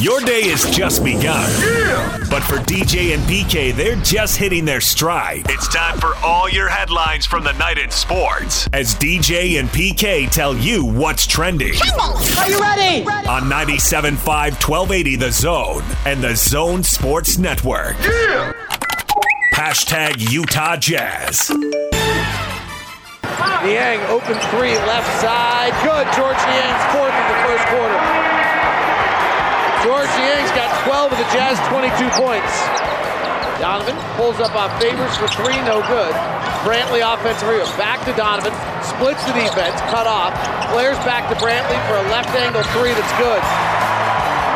Your day has just begun. Yeah! But for DJ and PK, they're just hitting their stride. It's time for all your headlines from the night in sports, as DJ and PK tell you what's trending. Are you ready? On 97.5, 1280 The Zone and The Zone Sports Network. Yeah! Hashtag Utah Jazz. Niang, open three, left side. Good. George Niang scored in the first quarter. George Niang's got 12 of the Jazz, 22 points. Donovan pulls up on favors for three, no good. Brantley offensive rebound. Back to Donovan. Splits the defense, cut off. Flares back to Brantley for a left angle three that's good.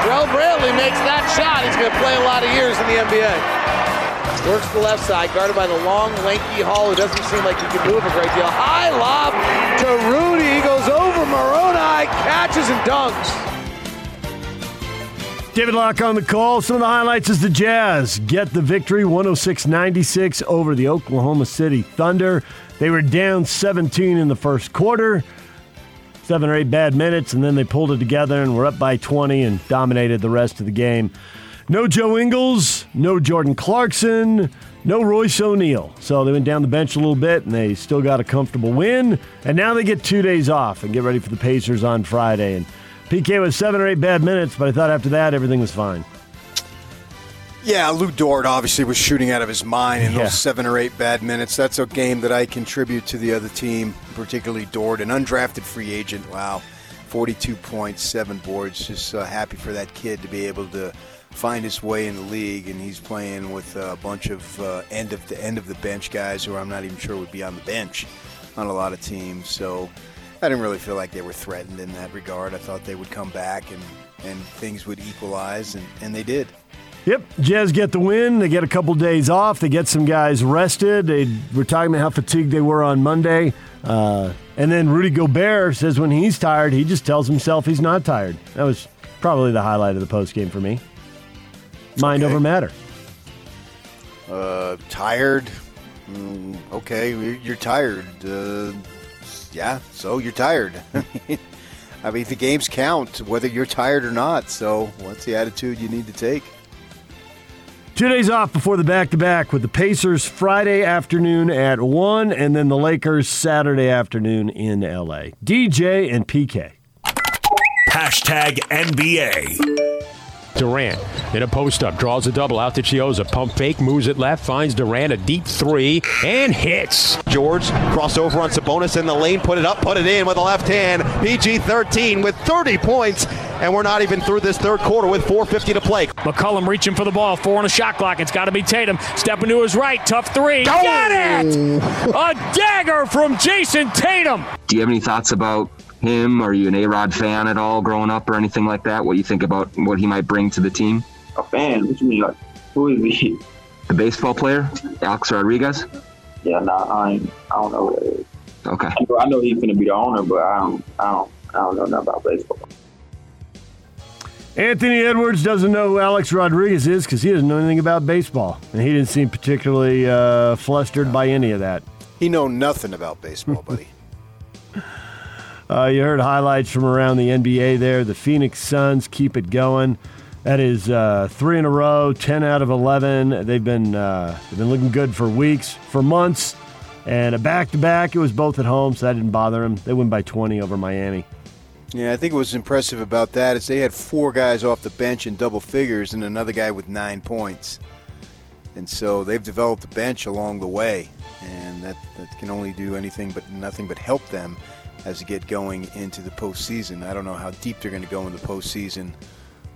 Dell Brantley makes that shot. He's going to play a lot of years in the NBA. Works the left side, guarded by the long, lanky Hall, who doesn't seem like he can move a great deal. High lob to Rudy. He goes over Moroni, catches and dunks. David Locke on the call. Some of the highlights is the Jazz get the victory, 106-96 over the Oklahoma City Thunder. They were down 17 in the first quarter, 7 or 8 bad minutes, and then they pulled it together and were up by 20 and dominated the rest of the game. No Joe Ingles, no Jordan Clarkson, no Royce O'Neal. So they went down the bench a little bit, and they still got a comfortable win. And now they get 2 days off and get ready for the Pacers on Friday. And PK was 7 or 8 bad minutes, but I thought after that everything was fine. Yeah, Lou Dort obviously was shooting out of his mind in those 7 or 8 bad minutes. That's a game that I contribute to the other team, particularly Dort, an undrafted free agent. Wow, 42 points, 7 boards. Just happy for that kid to be able to find his way in the league, and he's playing with a bunch of end of the bench guys who I'm not even sure would be on the bench on a lot of teams. So I didn't really feel like they were threatened in that regard. I thought they would come back and things would equalize, and they did. Yep, Jazz get the win. They get a couple days off. They get some guys rested. They were talking about how fatigued they were on Monday. And then Rudy Gobert says when he's tired, he just tells himself he's not tired. That was probably the highlight of the postgame for me. Mind over matter. Tired. Okay, you're tired. Yeah, so you're tired. I mean, the games count, whether you're tired or not. So what's the attitude you need to take? 2 days off before the back-to-back with the Pacers Friday afternoon at 1, and then the Lakers Saturday afternoon in L.A. DJ and PK. Hashtag NBA. Durant in a post-up, draws a double out to Chioza. Pump fake, moves it left, finds Durant, a deep three, and hits. George, crossover on Sabonis in the lane, put it up, put it in with a left hand. PG-13 with 30 points, and we're not even through this third quarter with 4:50 to play. McCollum reaching for the ball, 4 on a shot clock. It's got to be Tatum. Stepping to his right, tough three. Oh. Got it! A dagger from Jayson Tatum. Do you have any thoughts about him? Are you an A-Rod fan at all growing up or anything like that? What do you think about what he might bring to the team? A fan? What do you mean? Like, who is he? The baseball player, Alex Rodriguez? Yeah, I don't know what it is. Okay. I know he's going to be the owner, but I don't know nothing about baseball. Anthony Edwards doesn't know who Alex Rodriguez is because he doesn't know anything about baseball. And he didn't seem particularly flustered by any of that. He know nothing about baseball, buddy. You heard highlights from around the NBA there. The Phoenix Suns keep it going. That is 3 in a row, 10 out of 11. They've been looking good for weeks, for months. And a back-to-back, it was both at home, so that didn't bother them. They win by 20 over Miami. Yeah, I think what was impressive about that is they had 4 guys off the bench in double figures and another guy with 9 points. And so they've developed a bench along the way, and that can only do anything but nothing but help them as they get going into the postseason. I don't know how deep they're going to go in the postseason,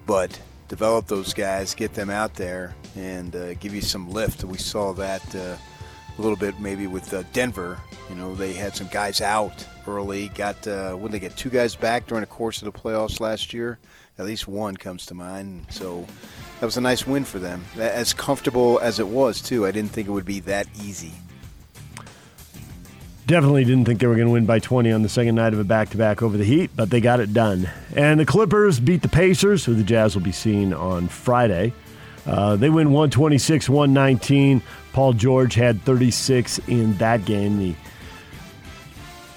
but develop those guys, get them out there, and give you some lift. We saw that a little bit maybe with Denver. You know, they had some guys out early. When they get 2 guys back during the course of the playoffs last year, at least one comes to mind. So that was a nice win for them. As comfortable as it was, too, I didn't think it would be that easy. Definitely didn't think they were going to win by 20 on the second night of a back-to-back over the Heat, but they got it done. And the Clippers beat the Pacers, who the Jazz will be seeing on Friday. They win 126-119. Paul George had 36 in that game. The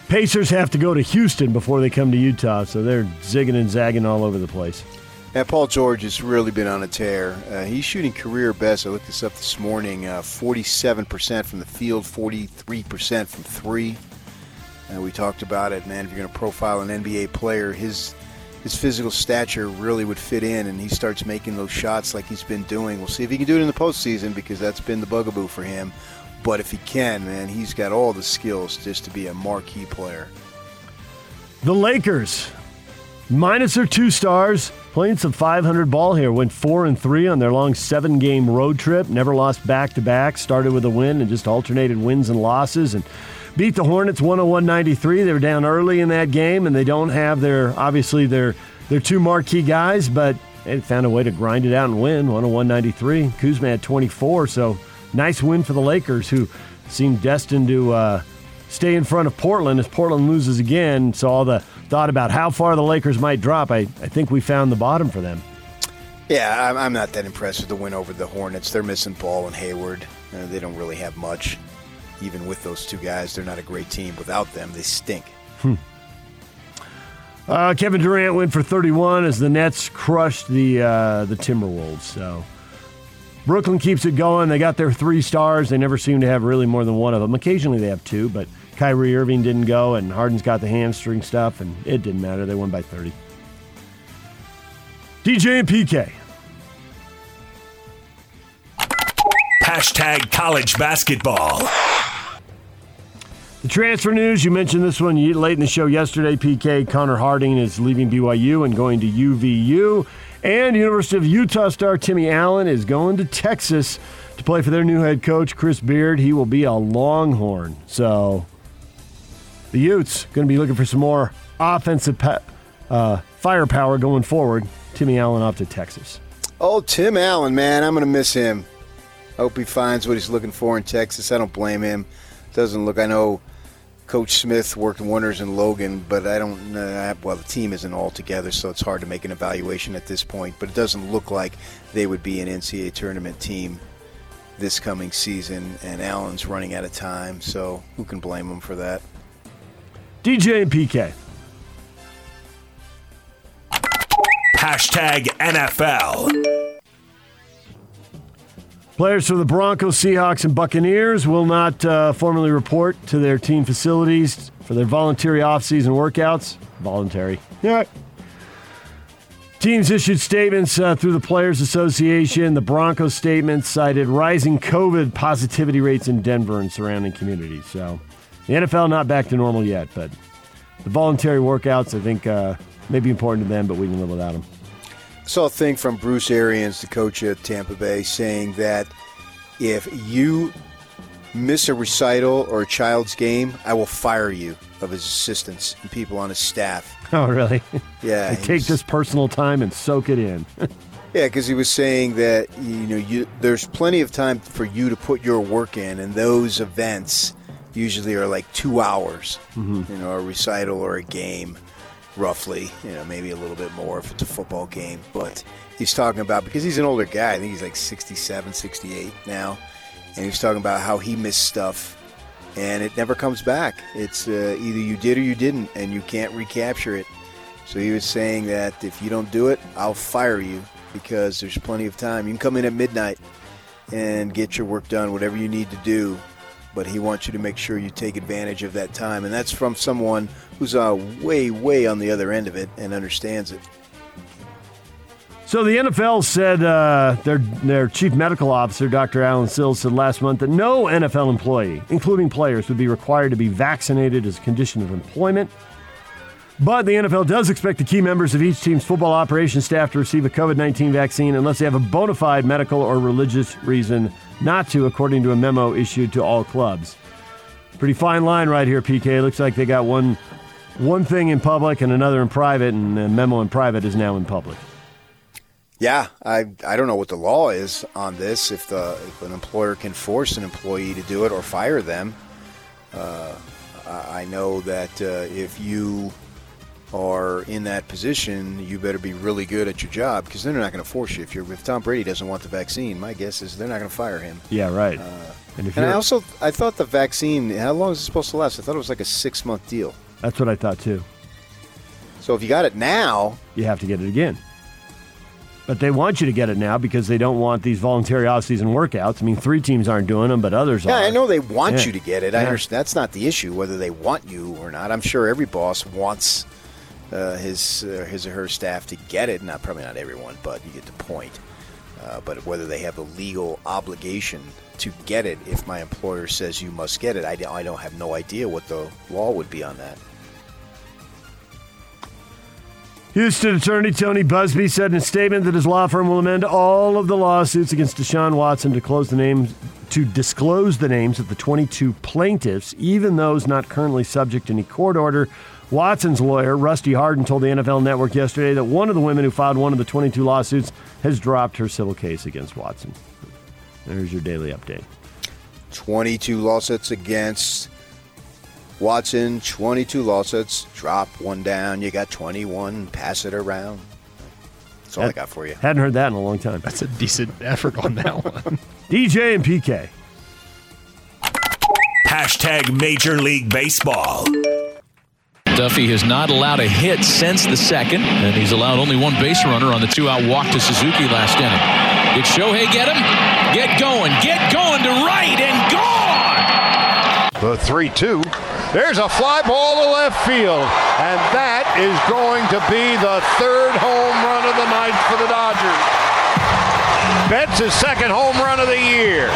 Pacers have to go to Houston before they come to Utah, so they're zigging and zagging all over the place. Yeah, Paul George has really been on a tear. He's shooting career best. I looked this up this morning, 47% from the field, 43% from three. We talked about it, man. If you're going to profile an NBA player, his physical stature really would fit in, and he starts making those shots like he's been doing. We'll see if he can do it in the postseason, because that's been the bugaboo for him. But if he can, man, he's got all the skills just to be a marquee player. The Lakers, minus their two stars, playing some 500 ball here. Went 4-3 on their long 7-game road trip. Never lost back-to-back. Started with a win and just alternated wins and losses, and beat the Hornets 101-93. They were down early in that game, and they don't have their two marquee guys, but they found a way to grind it out and win 101-93. Kuzma had 24, so nice win for the Lakers, who seemed destined to stay in front of Portland as Portland loses again. So all the thought about how far the Lakers might drop, I think we found the bottom for them. Yeah, I'm not that impressed with the win over the Hornets. They're missing Ball and Hayward. They don't really have much. Even with those two guys, they're not a great team. Without them, they stink. Kevin Durant went for 31 as the Nets crushed the Timberwolves. So Brooklyn keeps it going. They got their three stars. They never seem to have really more than one of them. Occasionally they have two, but Kyrie Irving didn't go, and Harden's got the hamstring stuff, and it didn't matter. They won by 30. DJ and PK. Hashtag college basketball. The transfer news, you mentioned this one late in the show yesterday, PK. Connor Harding is leaving BYU and going to UVU. And University of Utah star Timmy Allen is going to Texas to play for their new head coach, Chris Beard. He will be a Longhorn. So the Utes going to be looking for some more offensive firepower going forward. Timmy Allen off to Texas. Oh, Tim Allen, man, I'm going to miss him. Hope he finds what he's looking for in Texas. I don't blame him. Doesn't look. I know Coach Smith worked wonders in Logan, but I don't. Well, the team isn't all together, so it's hard to make an evaluation at this point. But it doesn't look like they would be an NCAA tournament team this coming season. And Allen's running out of time, so who can blame him for that? DJ and PK. Hashtag NFL. Players for the Broncos, Seahawks, and Buccaneers will not formally report to their team facilities for their voluntary offseason workouts. Voluntary. Yeah. Teams issued statements through the Players Association. The Broncos statement cited rising COVID positivity rates in Denver and surrounding communities. So the NFL not back to normal yet, but the voluntary workouts, I think, may be important to them, but we can live without them. I saw a thing from Bruce Arians, the coach at Tampa Bay, saying that if you miss a recital or a child's game, I will fire you of his assistants and people on his staff. Oh, really? Yeah. Take this personal time and soak it in. Yeah, because he was saying that there's plenty of time for you to put your work in, and those events usually are like 2 hours, a recital or a game. Roughly, maybe a little bit more if it's a football game. But he's talking about, because he's an older guy, I think he's like 67, 68 now, and he's talking about how he missed stuff, and it never comes back. It's either you did or you didn't, and you can't recapture it. So he was saying that if you don't do it, I'll fire you, because there's plenty of time. You can come in at midnight and get your work done, whatever you need to do, but he wants you to make sure you take advantage of that time. And that's from someone who's way, way on the other end of it and understands it. So the NFL said, their chief medical officer, Dr. Alan Sills, said last month that no NFL employee, including players, would be required to be vaccinated as a condition of employment. But the NFL does expect the key members of each team's football operations staff to receive a COVID-19 vaccine unless they have a bona fide medical or religious reason not to, according to a memo issued to all clubs. Pretty fine line right here, PK. Looks like they got one thing in public and another in private, and the memo in private is now in public. Yeah, I don't know what the law is on this, if an employer can force an employee to do it or fire them. I know that if you are in that position, you better be really good at your job, because they're not going to force you. If Tom Brady doesn't want the vaccine, my guess is they're not going to fire him. Yeah, right. And I thought the vaccine, how long is it supposed to last? I thought it was like a 6-month deal. That's what I thought too. So if you got it now, you have to get it again. But they want you to get it now because they don't want these voluntary off-season workouts. I mean, three teams aren't doing them, but others are. Yeah, I know they want you to get it. I understand. That's not the issue, whether they want you or not. I'm sure every boss wants his or her staff to get it. Not probably not everyone, but you get the point. But whether they have a legal obligation to get it, if my employer says you must get it, I don't have no idea what the law would be on that. Houston attorney Tony Busby said in a statement that his law firm will amend all of the lawsuits against Deshaun Watson to disclose the names of the 22 plaintiffs, even those not currently subject to any court order. Watson's lawyer, Rusty Hardin, told the NFL Network yesterday that one of the women who filed one of the 22 lawsuits has dropped her civil case against Watson. There's your daily update. 22 lawsuits against Watson, 22 lawsuits, drop one down. You got 21, pass it around. That's all I got for you. Hadn't heard that in a long time. That's a decent effort on that one. DJ and PK. Hashtag Major League Baseball. Duffy has not allowed a hit since the second, and he's allowed only one base runner on the two-out walk to Suzuki last inning. Did Shohei get him? Get going to right, and gone! The 3-2. There's a fly ball to left field, and that is going to be the third home run of the night for the Dodgers. Betts' his second home run of the year.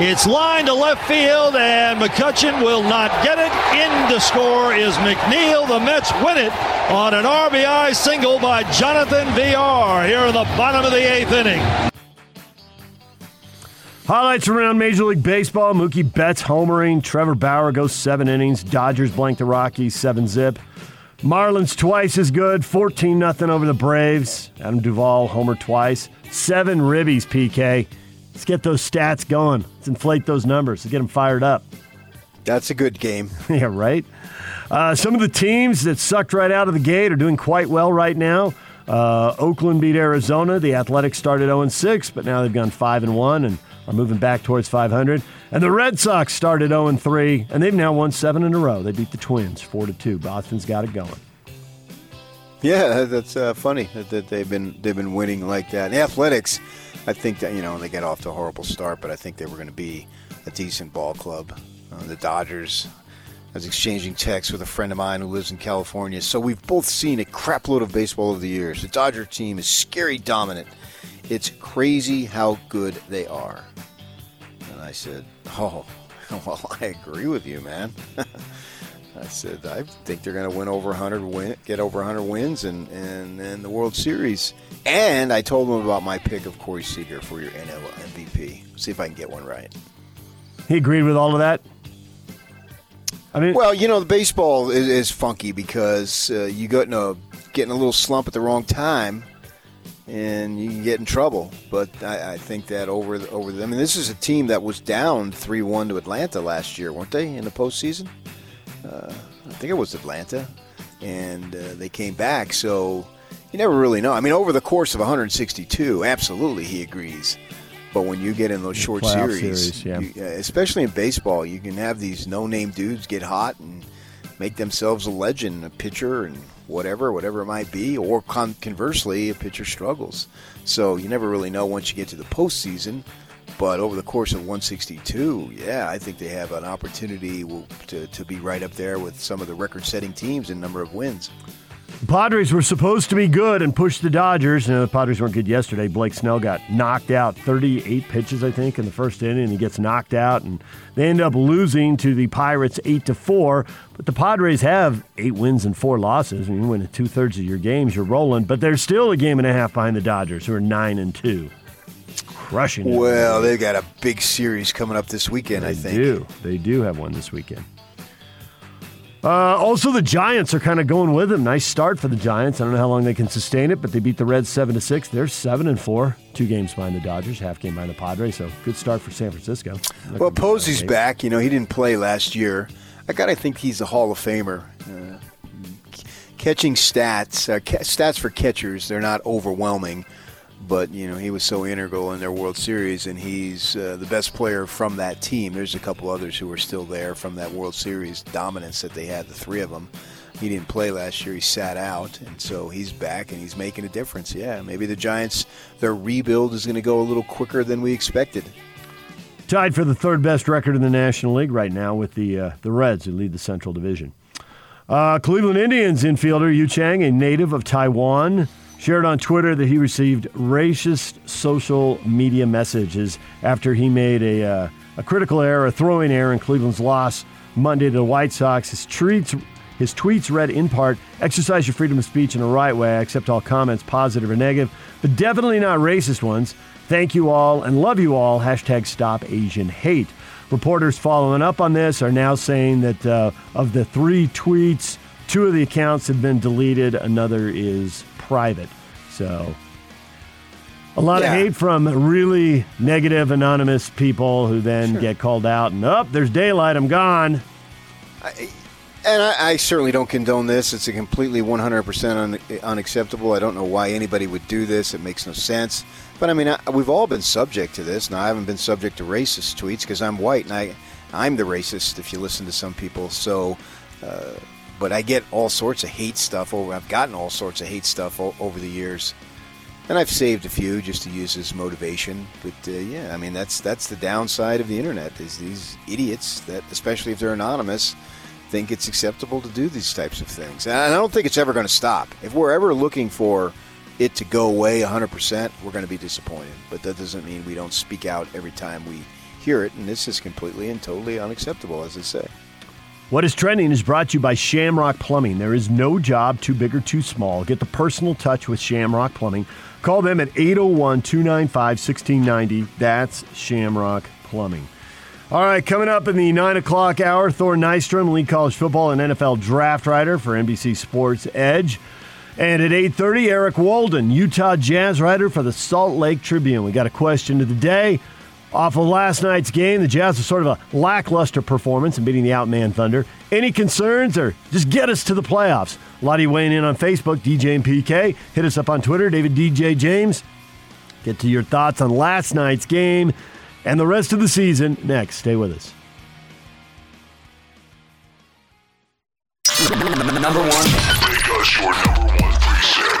It's lined to left field, and McCutchen will not get it. In to score is McNeil. The Mets win it on an RBI single by Jonathan VR here in the bottom of the eighth inning. Highlights around Major League Baseball. Mookie Betts homering. Trevor Bauer goes seven innings. Dodgers blank the Rockies, 7-0. Marlins twice as good, 14-0 over the Braves. Adam Duvall homer twice. Seven ribbies, PK. Let's get those stats going. Let's inflate those numbers. Let's get them fired up. That's a good game. Yeah, right? Some of the teams that sucked right out of the gate are doing quite well right now. Oakland beat Arizona. The Athletics started 0-6, but now they've gone 5-1 and are moving back towards 500. And the Red Sox started 0-3, and they've now won seven in a row. They beat the Twins 4-2. Boston's got it going. Yeah, that's funny that they've been winning like that. And the Athletics, I think that, they got off to a horrible start, but I think they were going to be a decent ball club. The Dodgers. I was exchanging texts with a friend of mine who lives in California, so we've both seen a crapload of baseball over the years. The Dodger team is scary dominant. It's crazy how good they are. And I said, oh, well, I agree with you, man. I said, I think they're going to win over 100 wins and the World Series. And I told them about my pick of Corey Seager for your NL MVP. See if I can get one right. He agreed with all of that? I mean, well, the baseball is funky because you go get in a little slump at the wrong time, and you can get in trouble. But I think that over them, this is a team that was down 3-1 to Atlanta last year, weren't they, in the postseason? I think it was Atlanta, and they came back. So you never really know. I mean, over the course of 162, absolutely, he agrees. But when you get in ththose short series, especially in baseball, you can have these no-name dudes get hot and make themselves a legend, a pitcher and whatever it might be, or conversely, a pitcher struggles. So you never really know once you get to the postseason. But over the course of 162, I think they have an opportunity to be right up there with some of the record-setting teams in number of wins. The Padres were supposed to be good and push the Dodgers. The Padres weren't good yesterday. Blake Snell got knocked out, 38 pitches, I think, in the first inning, and he gets knocked out. And they end up losing to the Pirates 8-4. But the Padres have 8 wins and 4 losses. When you win 2/3 of your games, you're rolling. But they're still a game and a half behind the Dodgers, who are 9-2. Crushing it. Well, they've got a big series coming up this weekend, I think. They do have one this weekend. Also, the Giants are kind of going with them. Nice start for the Giants. I don't know how long they can sustain it, but they beat the Reds 7-6. They're 7-4, 2 games behind the Dodgers, half game behind the Padres. So good start for San Francisco. Well, Posey's back. He didn't play last year. I gotta think he's a Hall of Famer. Catching stats for catchers—they're not overwhelming, but he was so integral in their World Series, and he's the best player from that team. There's a couple others who are still there from that World Series dominance that they had, the three of them. He didn't play last year. He sat out, and so he's back, and he's making a difference. Yeah, maybe the Giants, their rebuild is going to go a little quicker than we expected. Tied for the third-best record in the National League right now with the Reds, who lead the Central Division. Cleveland Indians infielder Yu Chang, a native of Taiwan, shared on Twitter that he received racist social media messages after he made a critical error, a throwing error in Cleveland's loss Monday to the White Sox. His tweets read in part, "Exercise your freedom of speech in the right way. I accept all comments, positive or negative, but definitely not racist ones. Thank you all and love you all. Hashtag stop Asian hate." Reporters following up on this are now saying that of the three tweets, two of the accounts have been deleted. Another is private. So a lot of hate from really negative, anonymous people who then get called out. And, oh, there's daylight. I'm gone. I certainly don't condone this. It's a completely 100% unacceptable. I don't know why anybody would do this. It makes no sense. But, I mean, we've all been subject to this. Now, I haven't been subject to racist tweets because I'm white, and I'm the racist if you listen to some people. So, but I get all sorts of hate stuff. I've gotten all sorts of hate stuff over the years. And I've saved a few just to use as motivation. But, yeah, I mean, that's the downside of the Internet is these idiots that, especially if they're anonymous, think it's acceptable to do these types of things. And I don't think it's ever going to stop. If we're ever looking for it to go away 100%, we're going to be disappointed. But that doesn't mean we don't speak out every time we hear it. And this is completely and totally unacceptable, as I say. What is Trending is brought to you by Shamrock Plumbing. There is no job too big or too small. Get the personal touch with Shamrock Plumbing. Call them at 801-295-1690. That's Shamrock Plumbing. All right, coming up in the 9 o'clock hour, Thor Nystrom, lead college football and NFL draft writer for NBC Sports Edge. And at 8:30, Eric Walden, Utah Jazz writer for the Salt Lake Tribune. We got a question of the day. Off of last night's game, the Jazz was sort of a lackluster performance in beating the outman Thunder. Any concerns or just get us to the playoffs? A lot of you weighing in on Facebook, DJ and PK. Hit us up on Twitter, David DJ James. Get to your thoughts on last night's game and the rest of the season next. Stay with us. Number one. Because you're number one preset.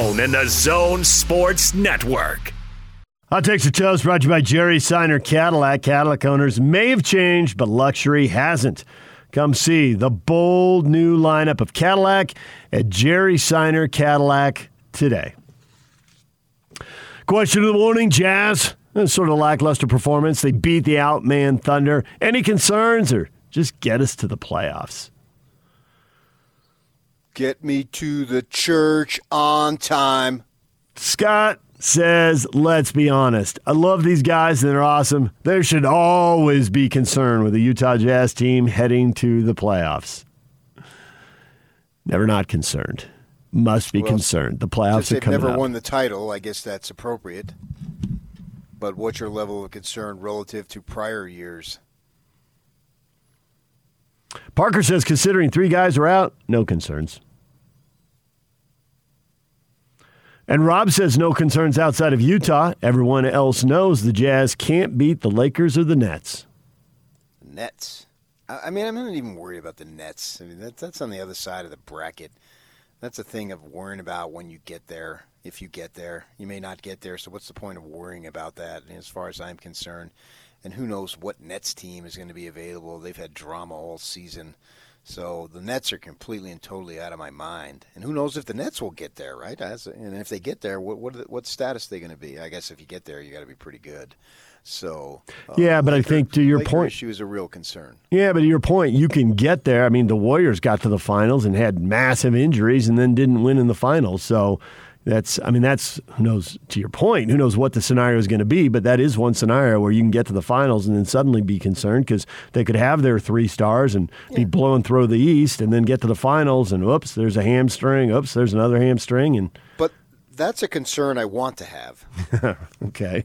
and the Zone Sports Network. Hot Takes or Toast brought to you by Jerry Seiner Cadillac. Cadillac owners may have changed, but luxury hasn't. Come see the bold new lineup of Cadillac at Jerry Seiner Cadillac today. Question of the morning, Jazz. Sort of lackluster performance. They beat the outman Thunder. Any concerns or just get us to the playoffs? Get me to the church on time. Scott says, let's be honest. I love these guys. They're awesome. There should always be concern with the Utah Jazz team heading to the playoffs. Never not concerned. Must be concerned. The playoffs are coming up. They've never won the title. I guess that's appropriate. But what's your level of concern relative to prior years? Parker says, considering three guys are out, no concerns. And Rob says, no concerns outside of Utah. Everyone else knows the Jazz can't beat the Lakers or the Nets. Nets. I mean, I'm not even worried about the Nets. I mean, that's on the other side of the bracket. That's a thing of worrying about when you get there, if you get there. You may not get there, so what's the point of worrying about that? And as far as I'm concerned, and who knows what Nets team is going to be available. They've had drama all season. So the Nets are completely and totally out of my mind. And who knows if the Nets will get there, right? And if they get there, what status are they going to be? I guess if you get there, you got to be pretty good. So yeah, but Laker, I think to your Laker point, issue is a real concern. Yeah, but to your point, you can get there. I mean, the Warriors got to the finals and had massive injuries, and then didn't win in the finals. So That's who knows, to your point, who knows what the scenario is going to be, but that is one scenario where you can get to the finals and then suddenly be concerned because they could have their three stars and be blown through the East and then get to the finals and oops, there's a hamstring, oops, there's another hamstring. But that's a concern I want to have. Okay.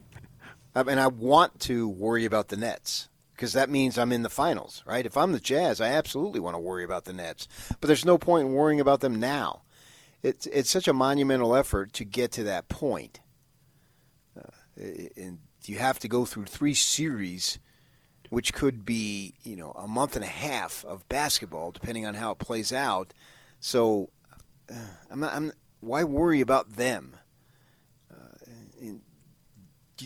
And I want to worry about the Nets because that means I'm in the finals, right? If I'm the Jazz, I absolutely want to worry about the Nets, but there's no point in worrying about them now. It's such a monumental effort to get to that point. And you have to go through three series, which could be, a month and a half of basketball, depending on how it plays out. So why worry about them? You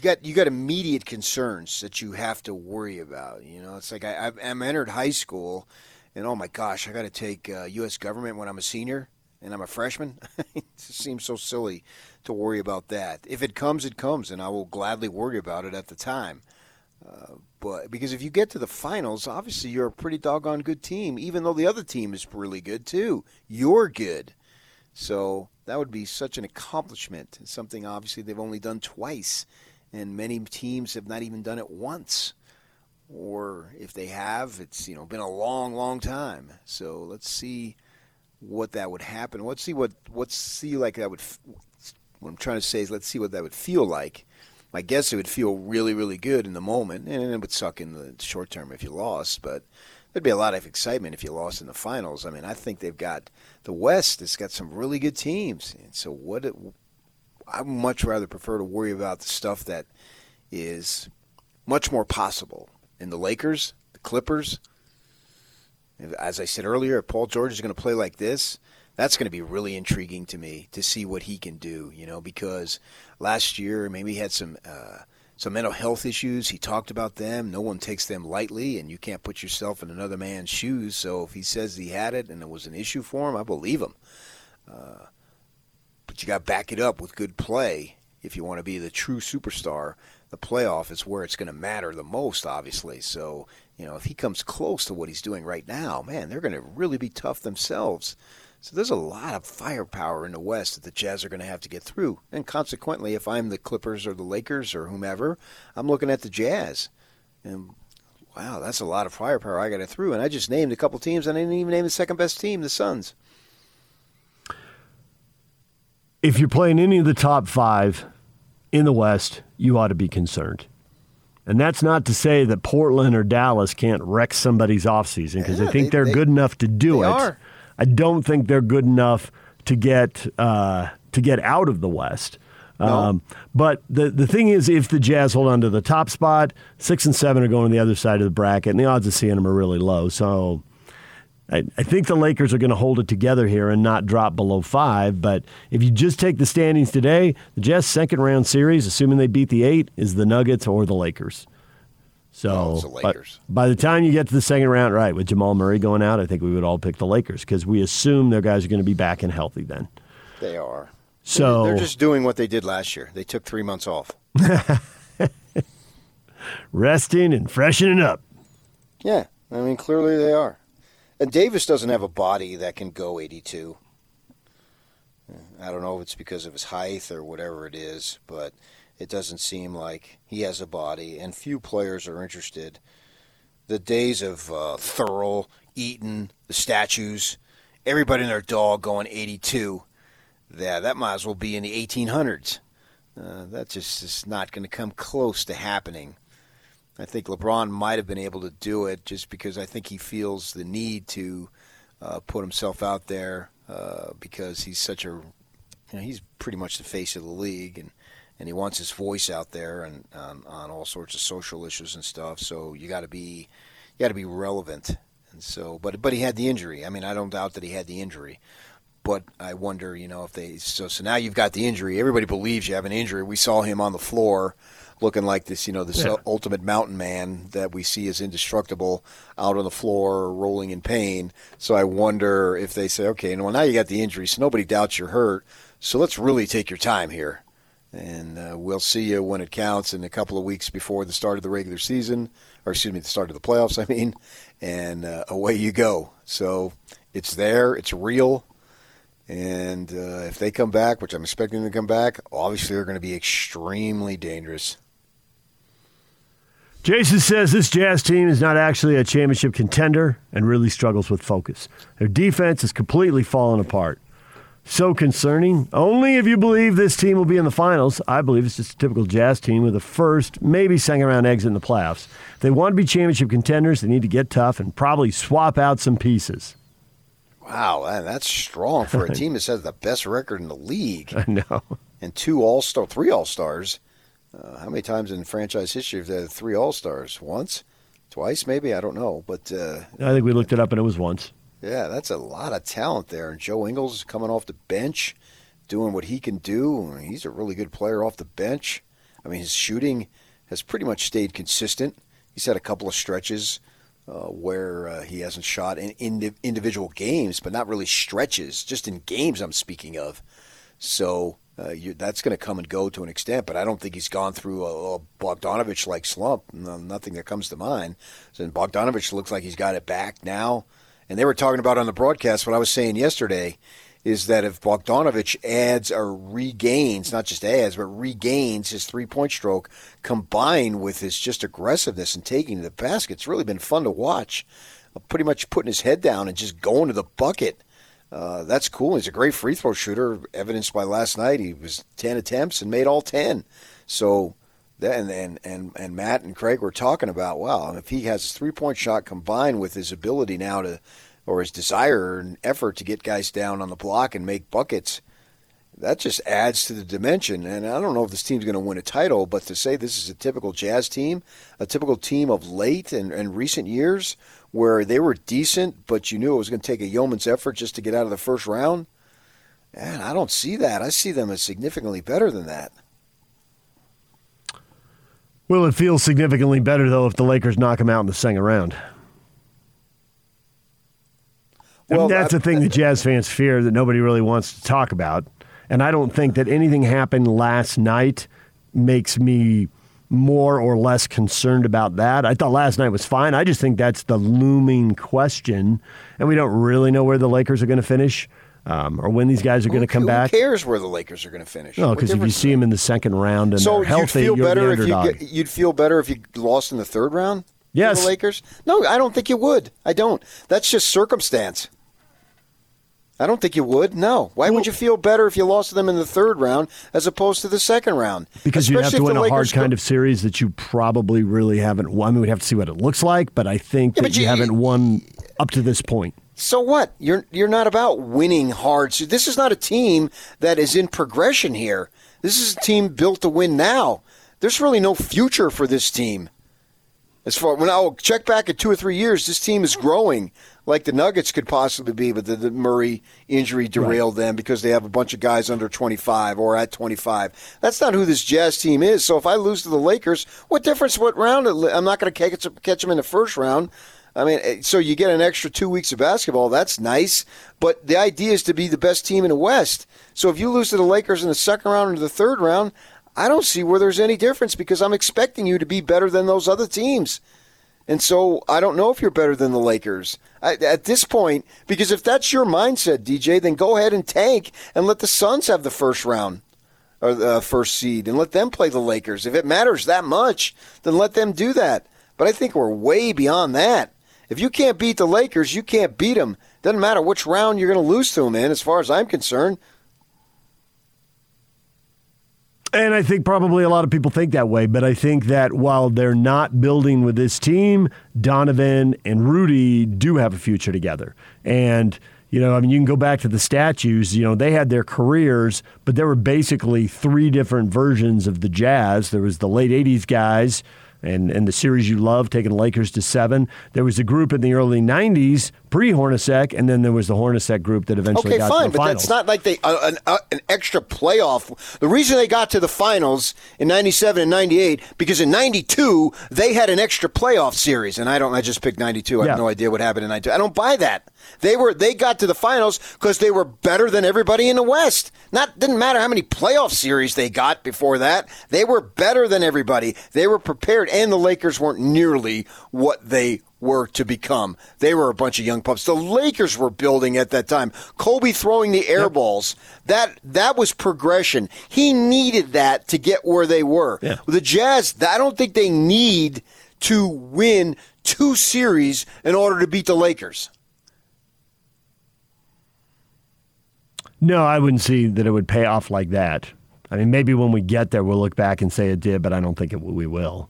got immediate concerns that you have to worry about. It's like I'm entered high school, and oh my gosh, I got to take U.S. government when I'm a senior. And I'm a freshman. It just seems so silly to worry about that. If it comes, and I will gladly worry about it at the time. But because if you get to the finals, obviously you're a pretty doggone good team, even though the other team is really good too. You're good. So that would be such an accomplishment. It's something obviously they've only done twice, and many teams have not even done it once. Or if they have, it's been a long, long time. So let's see what that would happen. What I'm trying to say is let's see what that would feel like. I guess it would feel really, really good in the moment, and it would suck in the short term if you lost, but there'd be a lot of excitement if you lost in the finals. I mean, I think they've got the West. It's got some really good teams, and so I would much rather prefer to worry about the stuff that is much more possible in the Lakers, the Clippers. As I said earlier, if Paul George is going to play like this, that's going to be really intriguing to me to see what he can do, because last year maybe he had some mental health issues. He talked about them. No one takes them lightly, and you can't put yourself in another man's shoes. So if he says he had it and it was an issue for him, I believe him. But you got to back it up with good play if you want to be the true superstar. The playoff is where it's going to matter the most, obviously. So, if he comes close to what he's doing right now, man, they're going to really be tough themselves. So there's a lot of firepower in the West that the Jazz are going to have to get through. And consequently, if I'm the Clippers or the Lakers or whomever, I'm looking at the Jazz. And, wow, that's a lot of firepower I got to through. And I just named a couple teams. And I didn't even name the second best team, the Suns. If you're playing any of the top five in the West, you ought to be concerned. And that's not to say that Portland or Dallas can't wreck somebody's offseason because I think they're good enough to do it. Are. I don't think they're good enough to get out of the West. No. But the thing is, if the Jazz hold on to the top spot, 6 and 7 are going to the other side of the bracket, and the odds of seeing them are really low. So I think the Lakers are going to hold it together here and not drop below 5. But if you just take the standings today, the Jazz second-round series, assuming they beat the 8, is the Nuggets or the Lakers. So it's the Lakers. By the time you get to the second round, right, with Jamal Murray going out, I think we would all pick the Lakers because we assume their guys are going to be back and healthy then. They are. So they're just doing what they did last year. They took 3 months off. Resting and freshening up. Yeah, clearly they are. And Davis doesn't have a body that can go 82. I don't know if it's because of his height or whatever it is, but it doesn't seem like he has a body, and few players are interested. The days of Thurl, Eaton, the statues, everybody and their dog going 82, that might as well be in the 1800s. That just is not going to come close to happening. I think LeBron might have been able to do it just because I think he feels the need to put himself out there because he's such a he's pretty much the face of the league, and he wants his voice out there and on all sorts of social issues and stuff. So you got to be relevant, and so but he had the injury. I don't doubt that he had the injury, but I wonder if they so now you've got the injury. Everybody believes you have an injury. We saw him on the floor, looking like this, ultimate mountain man that we see as indestructible out on the floor, rolling in pain. So I wonder if they say, okay, well, now you got the injury, so nobody doubts you're hurt, so let's really take your time here. And we'll see you when it counts in a couple of weeks before the start of the regular season, or excuse me, the start of the playoffs, and away you go. So it's there, it's real, And if they come back, which I'm expecting them to come back, obviously they're going to be extremely dangerous. Jason says this Jazz team is not actually a championship contender and really struggles with focus. Their defense is completely fallen apart. So concerning. Only if you believe this team will be in the finals. I believe it's just a typical Jazz team with a first, maybe second-round exit in the playoffs. If they want to be championship contenders, they need to get tough and probably swap out some pieces. Wow, man, that's strong for a team that has the best record in the league. I know. And three All-Stars. How many times in franchise history have they had three All-Stars? Once? Twice, maybe? I don't know. But I think we looked it up, and it was once. Yeah, that's a lot of talent there. And Joe Ingles is coming off the bench, doing what he can do. He's a really good player off the bench. I mean, his shooting has pretty much stayed consistent. He's had a couple of stretches where he hasn't shot in individual games, but not really stretches, just in games I'm speaking of. So that's going to come and go to an extent, but I don't think he's gone through a Bogdanovich-like slump. No, nothing that comes to mind. So Bogdanovich looks like he's got it back now. And they were talking about on the broadcast, what I was saying yesterday, is that if Bogdanovich regains his three-point stroke combined with his just aggressiveness and taking to the basket, it's really been fun to watch. Pretty much putting his head down and just going to the bucket. That's cool. He's a great free throw shooter, evidenced by last night. He was 10 attempts and made all 10. So And Matt and Craig were talking about, wow, if he has his three-point shot combined with his ability now to, or his desire and effort to get guys down on the block and make buckets, that just adds to the dimension. And I don't know if this team's going to win a title, but to say this is a typical Jazz team, a typical team of late and recent years where they were decent, but you knew it was going to take a yeoman's effort just to get out of the first round, man, I don't see that. I see them as significantly better than that. Will it feel significantly better, though, if the Lakers knock them out in the second round? Well, I mean, that's the thing that Jazz fans fear that nobody really wants to talk about. And I don't think that anything happened last night makes me more or less concerned about that. I thought last night was fine. I just think that's the looming question. And we don't really know where the Lakers are going to finish. Or when these guys are going to come back. Who cares where the Lakers are going to finish? No, because if you see them in the second round and they're healthy, you're the underdog. You'd feel better if you lost in the third round? Yes. To the Lakers? No, I don't think you would. I don't. That's just circumstance. I don't think you would. No. Why would you feel better if you lost to them in the third round as opposed to the second round? Because you have to win a hard kind of series that you probably really haven't won. I mean, we'd have to see what it looks like, but I think that you haven't won up to this point. So what? You're not about winning hard. So this is not a team that is in progression here. This is a team built to win now. There's really no future for this team. As far when I'll check back at 2 or 3 years, this team is growing like the Nuggets could possibly be, but the Murray injury derailed them because they have a bunch of guys under 25 or at 25. That's not who this Jazz team is. So if I lose to the Lakers, what difference? What round? I'm not going to catch them in the first round. I mean, so you get an extra 2 weeks of basketball. That's nice. But the idea is to be the best team in the West. So if you lose to the Lakers in the second round or the third round, I don't see where there's any difference because I'm expecting you to be better than those other teams. And so I don't know if you're better than the Lakers at this point, because if that's your mindset, DJ, then go ahead and tank and let the Suns have the first round or the first seed and let them play the Lakers. If it matters that much, then let them do that. But I think we're way beyond that. If you can't beat the Lakers, you can't beat them. Doesn't matter which round you're going to lose to them in, as far as I'm concerned. And I think probably a lot of people think that way, but I think that while they're not building with this team, Donovan and Rudy do have a future together. And, you know, I mean, you can go back to the statues. You know, they had their careers, but there were basically three different versions of the Jazz. There was the late 80s guys, and the series you love, taking the Lakers to 7. There was a group in the early 90s, pre-Hornacek, and then there was the Hornacek group that eventually got to the finals. Okay, fine, but that's not like they an extra playoff. The reason they got to the finals in 97 and 98, because in 92, they had an extra playoff series, and I just picked 92. I have no idea what happened in 92. I don't buy that. They got to the finals because they were better than everybody in the West. Didn't matter how many playoff series they got before that. They were better than everybody. They were prepared, and the Lakers weren't nearly what they were to become. They were a bunch of young pups. The Lakers were building at that time. Kobe throwing the air balls. That was progression. He needed that to get where they were. Yeah. The Jazz, I don't think they need to win two series in order to beat the Lakers. No, I wouldn't see that it would pay off like that. I mean, maybe when we get there, we'll look back and say it did, but I don't think we will.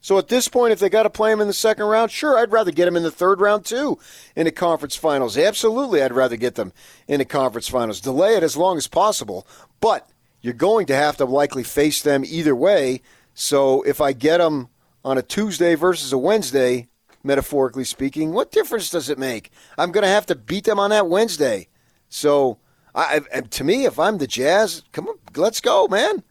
So at this point, if they got to play him in the second round, sure, I'd rather get him in the third round, too, in the conference finals. Absolutely, I'd rather get them in the conference finals. Delay it as long as possible, but you're going to have to likely face them either way. So if I get them on a Tuesday versus a Wednesday, metaphorically speaking, what difference does it make? I'm going to have to beat them on that Wednesday. So to me, if I'm the Jazz, come on, let's go, man.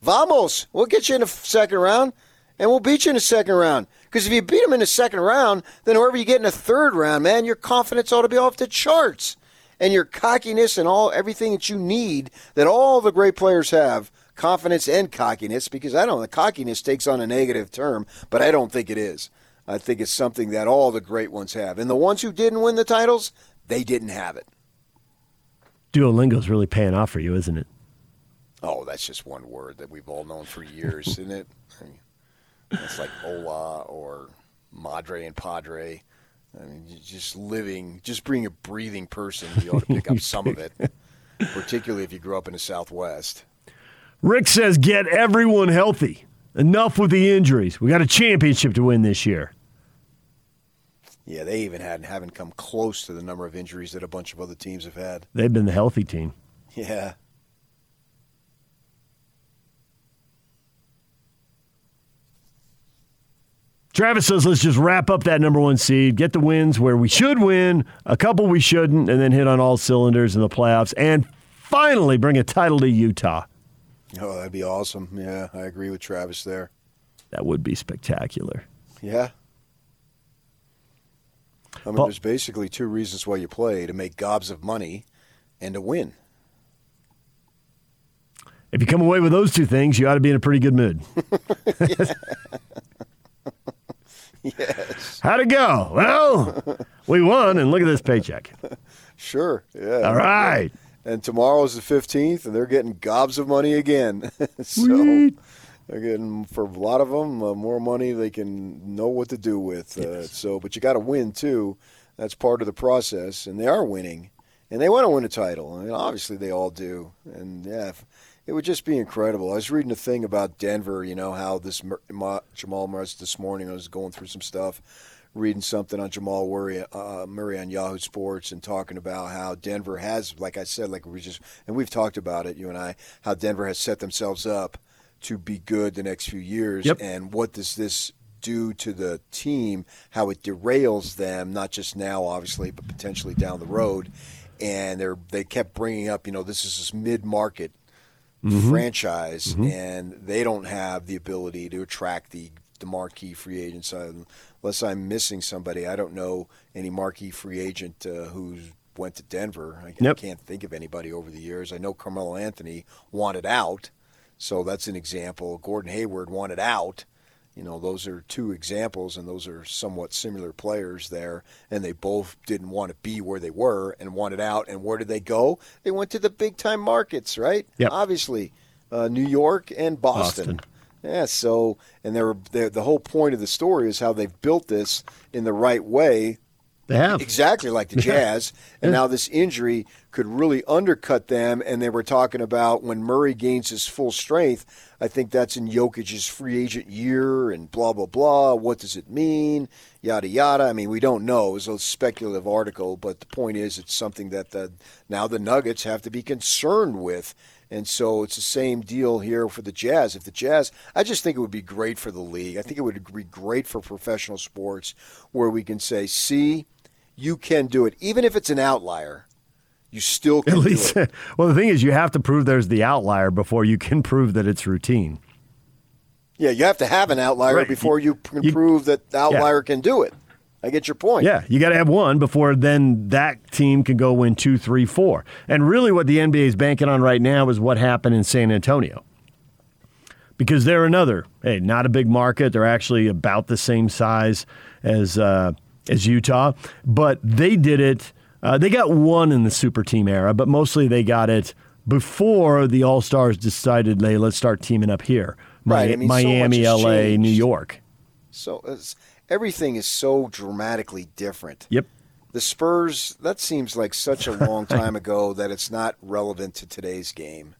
Vamos, we'll get you in the second round. And we'll beat you in the second round. Because if you beat them in the second round, then whoever you get in the third round, man, your confidence ought to be off the charts. And your cockiness and everything that you need, that all the great players have, confidence and cockiness, because the cockiness takes on a negative term, but I don't think it is. I think it's something that all the great ones have. And the ones who didn't win the titles, they didn't have it. Duolingo's really paying off for you, isn't it? Oh, that's just one word that we've all known for years, isn't it? It's like hola or madre and padre. I mean, just being a breathing person, you ought to pick up some of it, particularly if you grew up in the Southwest. Rick says, get everyone healthy. Enough with the injuries. We got a championship to win this year. Yeah, they even haven't come close to the number of injuries that a bunch of other teams have had. They've been the healthy team. Yeah. Travis says, let's just wrap up that number one seed, get the wins where we should win, a couple we shouldn't, and then hit on all cylinders in the playoffs, and finally bring a title to Utah. Oh, that'd be awesome. Yeah, I agree with Travis there. That would be spectacular. Yeah. I mean, there's basically two reasons why you play, to make gobs of money and to win. If you come away with those two things, you ought to be in a pretty good mood. Yes. How'd it go? Well, we won, and look at this paycheck. Sure. Yeah. All right. And tomorrow's the 15th, and they're getting gobs of money again. So they're getting, for a lot of them, more money they can know what to do with. Yes. But you got to win, too. That's part of the process, and they are winning. And they want to win a title. I mean, obviously they all do. And, yeah, it would just be incredible. I was reading a thing about Denver, you know, how this Jamal Murray this morning, I was going through some stuff, reading something on Jamal Murray on Yahoo Sports and talking about how Denver has, like I said, and we've talked about it, you and I, how Denver has set themselves up to be good the next few years. Yep. And what does this do to the team, how it derails them, not just now, obviously, but potentially down the road. And they kept bringing up, you know, this is this mid-market mm-hmm. franchise, mm-hmm. and they don't have the ability to attract the marquee free agents. Unless I'm missing somebody, I don't know any marquee free agent who went to Denver. I can't think of anybody over the years. I know Carmelo Anthony wanted out, so that's an example. Gordon Hayward wanted out. You know, those are two examples, and those are somewhat similar players there, and they both didn't want to be where they were and wanted out. And where did they go? They went to the big-time markets, right? Yep. Obviously, New York and Boston. Yeah, so – and the whole point of the story is how they've built this in the right way. They have. Exactly like the Jazz, and now this injury could really undercut them, and they were talking about when Murray gains his full strength – I think that's in Jokic's free agent year and blah, blah, blah. What does it mean? Yada, yada. I mean, we don't know. It was a speculative article, but the point is it's something that now the Nuggets have to be concerned with. And so it's the same deal here for the Jazz. If the Jazz, I just think it would be great for the league. I think it would be great for professional sports where we can say, see, you can do it, even if it's an outlier. You still can do it. Well, the thing is you have to prove there's the outlier before you can prove that it's routine. Yeah, you have to have an outlier before you prove that the outlier can do it. I get your point. Yeah, you got to have one before then that team can go win 2, 3, 4. And really what the NBA is banking on right now is what happened in San Antonio. because they're another, hey, not a big market. They're actually about the same size as Utah, but they did it. They got one in the super team era, but mostly they got it before the All-Stars decided, hey, let's start teaming up here. Right. I mean, Miami, so LA, changed. New York. So everything is so dramatically different. Yep. The Spurs, that seems like such a long time ago that it's not relevant to today's game.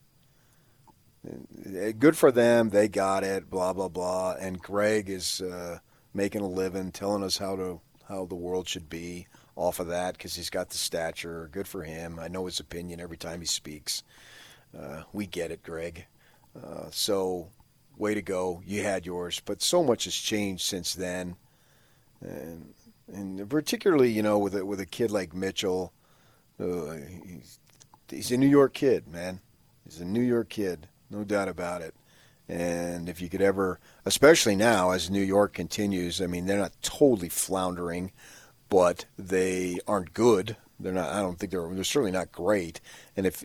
Good for them. They got it, blah, blah, blah. And Greg is making a living, telling us how the world should be off of that because he's got the stature. Good for him. I know his opinion every time he speaks. We get it, Greg. So way to go. You had yours. But so much has changed since then. And particularly, you know, with a kid like Mitchell, he's a New York kid, man. He's a New York kid, no doubt about it. And if you could ever, especially now as New York continues, I mean, they're not totally floundering, but they aren't good. They're not. I don't think they're certainly not great. And if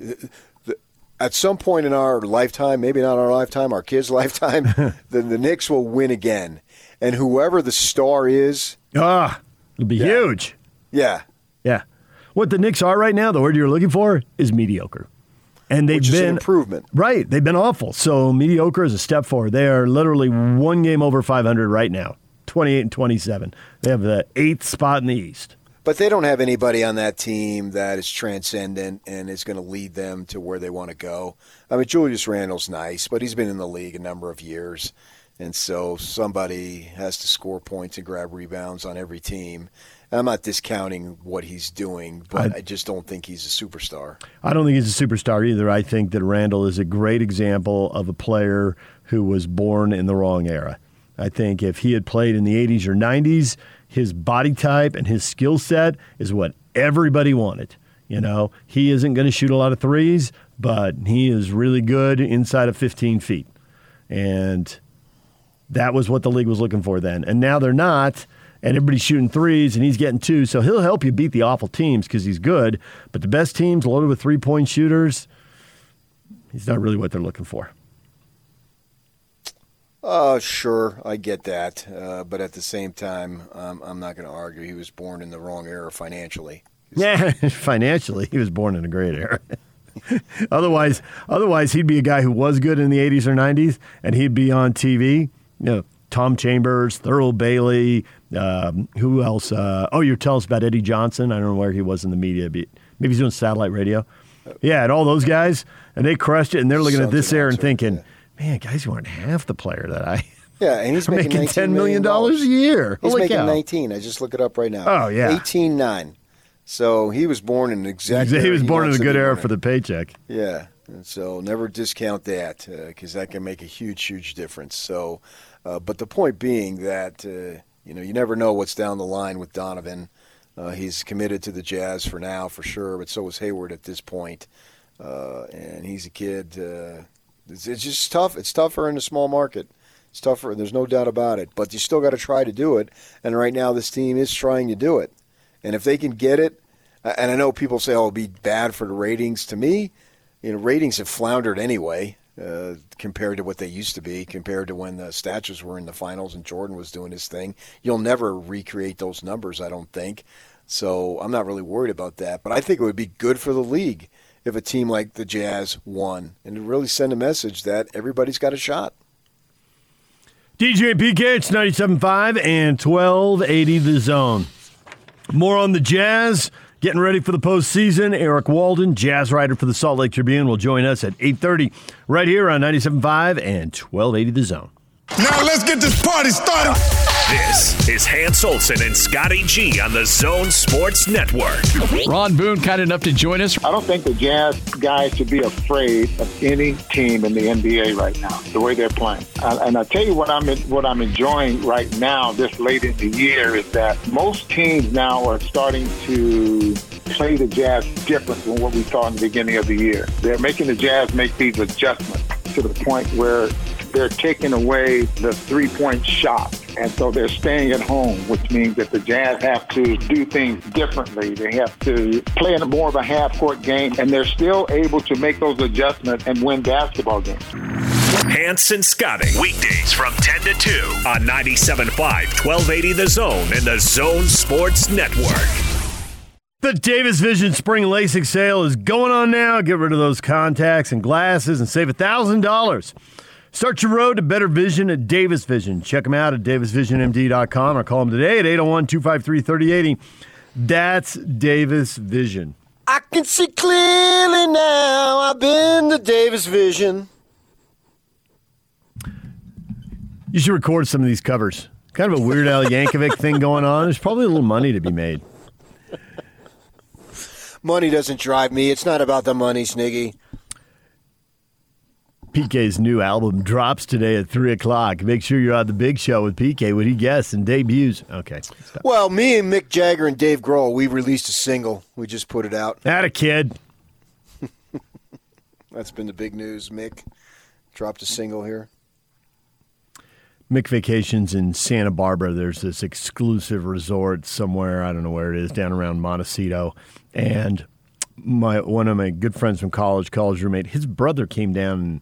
at some point in our lifetime, maybe not our lifetime, our kids' lifetime, then the Knicks will win again. And whoever the star is, it'll be huge. Yeah. Yeah. What the Knicks are right now, the word you're looking for is mediocre. And they've been an improvement. Right. They've been awful. So mediocre is a step forward. They are literally one game over 500 right now, 28-27. They have the 8th spot in the East. But they don't have anybody on that team that is transcendent and is going to lead them to where they want to go. I mean, Julius Randle's nice, but he's been in the league a number of years. And so somebody has to score points and grab rebounds on every team. I'm not discounting what he's doing, but I just don't think he's a superstar. I don't think he's a superstar either. I think that Randle is a great example of a player who was born in the wrong era. I think if he had played in the 80s or 90s, his body type and his skill set is what everybody wanted. You know, he isn't going to shoot a lot of threes, but he is really good inside of 15 feet. And that was what the league was looking for then. And now they're not, and everybody's shooting threes, and he's getting two. So he'll help you beat the awful teams because he's good. But the best teams loaded with three-point shooters, he's not really what they're looking for. Sure, I get that. But at the same time, I'm not going to argue he was born in the wrong era financially. Yeah, financially, he was born in a great era. Otherwise, he'd be a guy who was good in the 80s or 90s, and he'd be on TV. You know, Tom Chambers, Thurl Bailey, who else? You're telling us about Eddie Johnson. I don't know where he was in the media. Maybe he's doing satellite radio. Yeah, and all those guys, and they crushed it, and they're looking at this era and thinking, man, guys who aren't half the player that I Yeah, and he's making $10 million a year. He's making 19. I just look it up right now. Oh, yeah. 18.9. So he was born in a good era for the paycheck. Yeah. And so never discount that because that can make a huge, huge difference. So, but the point being that, you know, you never know what's down the line with Donovan. He's committed to the Jazz for now, for sure, but so is Hayward at this point. And he's a kid. It's just tough. It's tougher in a small market. It's tougher. There's no doubt about it. But you still got to try to do it. And right now this team is trying to do it. And if they can get it, and I know people say, oh, it'll be bad for the ratings. To me, you know, ratings have floundered anyway compared to what they used to be, compared to when the Statues were in the finals and Jordan was doing his thing. You'll never recreate those numbers, I don't think. So I'm not really worried about that. But I think it would be good for the league if a team like the Jazz won. And it would really send a message that everybody's got a shot. DJ and PK, it's 97.5 and 1280 The Zone. More on the Jazz, getting ready for the postseason. Eric Walden, jazz writer for the Salt Lake Tribune, will join us at 8:30 right here on 97.5 and 1280 The Zone. Now let's get this party started. This is Hans Olsen and Scotty G on the Zone Sports Network. Ron Boone, kind enough to join us. I don't think the Jazz guys should be afraid of any team in the NBA right now, the way they're playing. And I tell you what I'm enjoying right now, this late in the year, is that most teams now are starting to play the Jazz different than what we saw in the beginning of the year. They're making the Jazz make these adjustments to the point where they're taking away the three-point shot, and so they're staying at home, which means that the Jazz have to do things differently. They have to play in more of a half-court game, and they're still able to make those adjustments and win basketball games. Hanson Scotting. Weekdays from 10 to 2 on 97.5, 1280 The Zone and The Zone Sports Network. The Davis Vision Spring LASIK sale is going on now. Get rid of those contacts and glasses and save $1,000. Start your road to better vision at Davis Vision. Check them out at davisvisionmd.com or call them today at 801-253-3080. That's Davis Vision. I can see clearly now. I've been to Davis Vision. You should record some of these covers. Kind of a Weird Al Yankovic thing going on. There's probably a little money to be made. Money doesn't drive me. It's not about the money, Sniggy. PK's new album drops today at 3 o'clock. Make sure you're on The Big Show with PK. What he guests and debuts. Okay. Stop. Well, me and Mick Jagger and Dave Grohl, we released a single. We just put it out. Atta kid. That's been the big news. Mick dropped a single here. Mick Vacations in Santa Barbara. There's this exclusive resort somewhere, I don't know where it is, down around Montecito. And one of my good friends from college roommate, his brother came down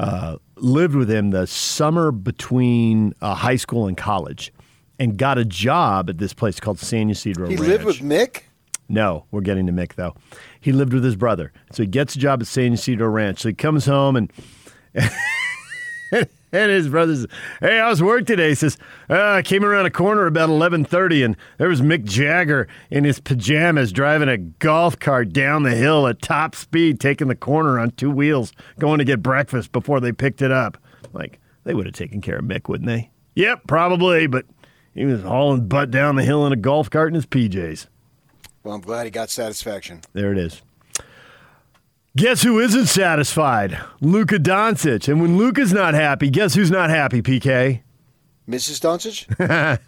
and lived with him the summer between high school and college and got a job at this place called San Ysidro Ranch. He lived with Mick? No, we're getting to Mick, though. He lived with his brother. So he gets a job at San Ysidro Ranch. So he comes home and and his brother says, "Hey, how's work today?" He says, "I came around a corner about 11:30, and there was Mick Jagger in his pajamas driving a golf cart down the hill at top speed, taking the corner on two wheels, going to get breakfast before they picked it up." Like, they would have taken care of Mick, wouldn't they? Yep, probably, but he was hauling butt down the hill in a golf cart in his PJs. Well, I'm glad he got satisfaction. There it is. Guess who isn't satisfied? Luka Doncic. And when Luka's not happy, guess who's not happy, PK? Mrs. Doncic?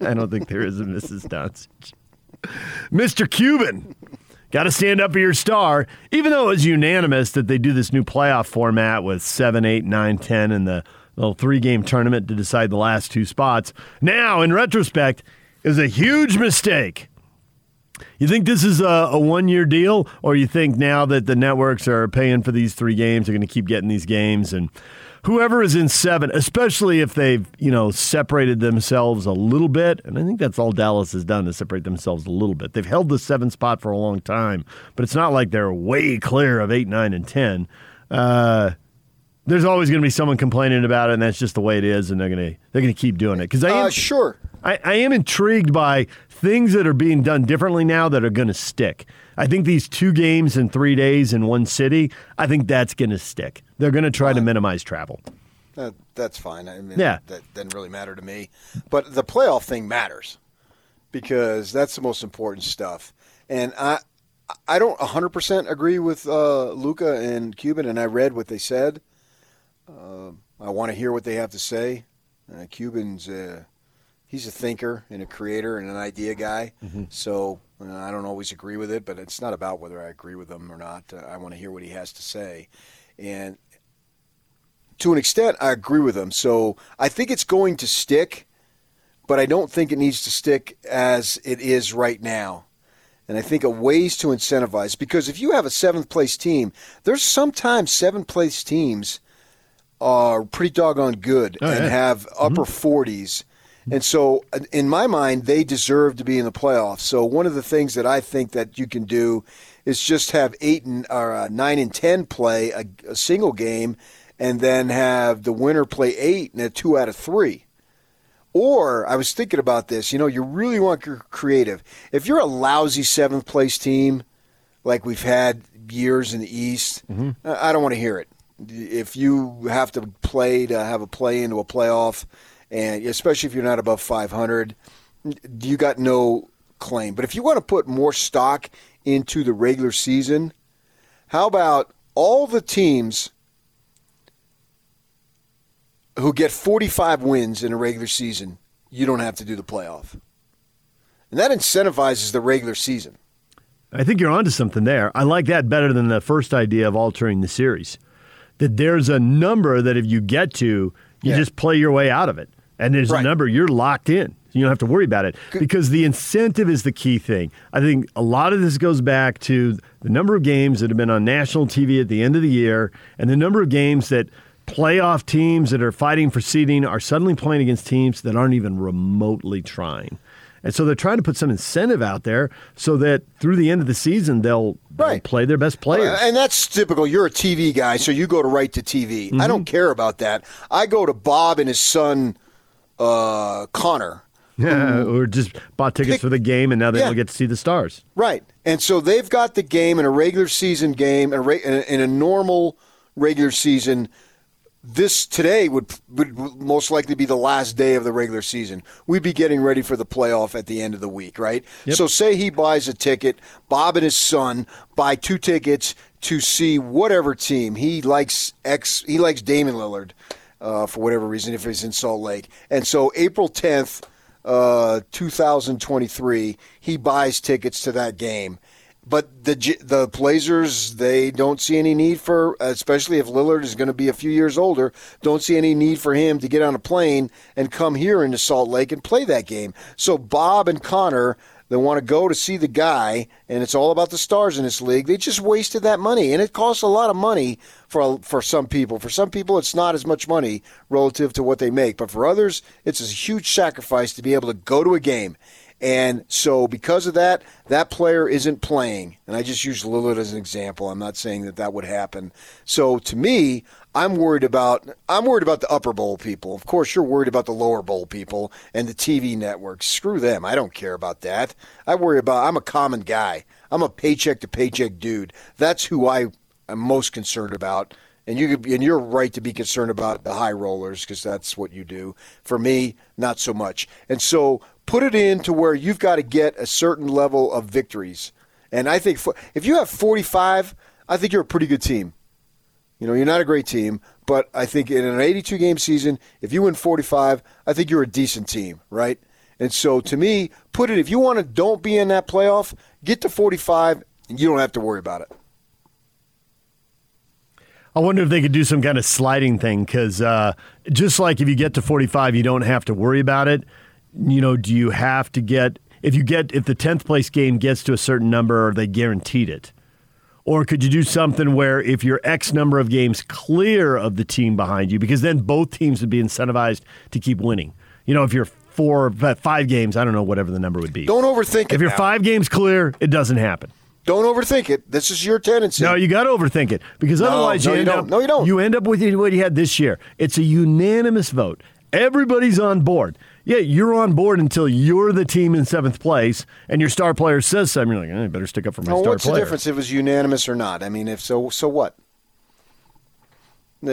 I don't think there is a Mrs. Doncic. Mr. Cuban. Got to stand up for your star. Even though it was unanimous that they do this new playoff format with 7, 8, 9, 10 in the little three-game tournament to decide the last two spots. Now, in retrospect, it was a huge mistake. You think this is a one-year deal, or you think now that the networks are paying for these three games, they're going to keep getting these games, and whoever is in seven, especially if they've, separated themselves a little bit, and I think that's all Dallas has done, is separate themselves a little bit. They've held the seven spot for a long time, but it's not like they're way clear of 8, 9, and 10. There's always going to be someone complaining about it, and that's just the way it is, and they're going to keep doing it. Because I am intrigued by things that are being done differently now that are going to stick. I think these two games in 3 days in one city, I think that's going to stick. They're going to try to minimize travel. That's fine. I mean, yeah. That doesn't really matter to me. But the playoff thing matters because that's the most important stuff. And I don't 100% agree with Luka and Cuban, and I read what they said. I want to hear what they have to say. Cuban's he's a thinker and a creator and an idea guy. Mm-hmm. So I don't always agree with it, but it's not about whether I agree with him or not. I want to hear what he has to say. And to an extent, I agree with him. So I think it's going to stick, but I don't think it needs to stick as it is right now. And I think of ways to incentivize, because if you have a seventh-place team, there's sometimes seventh-place teams are pretty doggone good and have upper 40s. And so, in my mind, they deserve to be in the playoffs. So one of the things that I think that you can do is just have 9 and 10 play a single game and then have the winner play 8 and a 2 out of 3. Or, I was thinking about this, you really want your creative. If you're a lousy 7th place team, like we've had years in the East, mm-hmm. I don't want to hear it. If you have to play to have a play into a playoff, and especially if you're not above 500, you got no claim. But if you want to put more stock into the regular season, how about all the teams who get 45 wins in a regular season, you don't have to do the playoff? And that incentivizes the regular season. I think you're onto something there. I like that better than the first idea of altering the series. That there's a number that if you get to, you just play your way out of it. And there's a number, you're locked in. You don't have to worry about it because the incentive is the key thing. I think a lot of this goes back to the number of games that have been on national TV at the end of the year and the number of games that playoff teams that are fighting for seeding are suddenly playing against teams that aren't even remotely trying. And so they're trying to put some incentive out there so that through the end of the season, they'll play their best players. And that's typical. You're a TV guy, so you go to Right to TV. Mm-hmm. I don't care about that. I go to Bob and his son, Connor. Yeah, or just bought tickets for the game, and now they don't get to see the stars. Right. And so they've got the game in a regular season game, in a normal regular season. This today would most likely be the last day of the regular season. We'd be getting ready for the playoff at the end of the week, right? Yep. So say he buys a ticket, Bob and his son buy two tickets to see whatever team. He likes Damian Lillard for whatever reason if he's in Salt Lake. And so April 10th, 2023, he buys tickets to that game. But the Blazers, they don't see any need for, especially if Lillard is going to be a few years older, don't see any need for him to get on a plane and come here into Salt Lake and play that game. So Bob and Connor, they want to go to see the guy, and it's all about the stars in this league. They just wasted that money, and it costs a lot of money for some people. For some people, it's not as much money relative to what they make. But for others, it's a huge sacrifice to be able to go to a game. And so because of that, that player isn't playing. And I just use Lillard as an example. I'm not saying that would happen. So to me, I'm worried about the upper bowl people. Of course, you're worried about the lower bowl people and the TV networks. Screw them. I don't care about that. I'm a common guy. I'm a paycheck-to-paycheck dude. That's who I am most concerned about. And you're right to be concerned about the high rollers because that's what you do. For me, not so much. And so put it in to where you've got to get a certain level of victories. And I think if you have 45, I think you're a pretty good team. You know, you're not a great team, but I think in an 82-game season, if you win 45, I think you're a decent team, right? And so to me, if you want to don't be in that playoff, get to 45, and you don't have to worry about it. I wonder if they could do some kind of sliding thing because just like if you get to 45, you don't have to worry about it. You know, do you have to get if the 10th place game gets to a certain number, are they guaranteed it? Or could you do something where if you're X number of games clear of the team behind you, because then both teams would be incentivized to keep winning. You know, if you're 4 or 5 games, I don't know, whatever the number would be. Don't overthink it. If you're 5 games clear, it doesn't happen. Don't overthink it. This is your tendency. No, you got to overthink it because otherwise you end up with what you had this year. It's a unanimous vote. Everybody's on board. Yeah, you're on board until you're the team in 7th place and your star player says something. You're like, I better stick up for my star player. What's the difference if it was unanimous or not? I mean, if so what?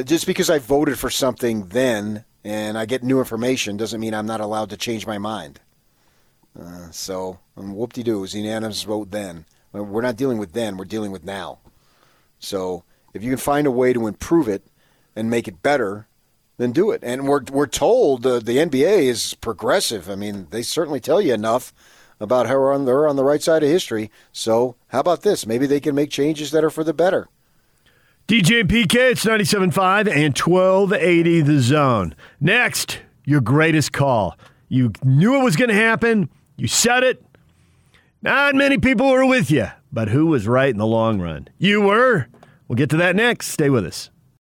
Just because I voted for something then and I get new information doesn't mean I'm not allowed to change my mind. So, whoop-de-doo, it was unanimous vote then. We're not dealing with then, we're dealing with now. So, if you can find a way to improve it and make it better, then do it. And we're told the NBA is progressive. I mean, they certainly tell you enough about how they're on the right side of history. So how about this? Maybe they can make changes that are for the better. DJ and PK, it's 97.5 and 1280 The Zone. Next, your greatest call. You knew it was going to happen. You said it. Not many people were with you. But who was right in the long run? You were. We'll get to that next. Stay with us.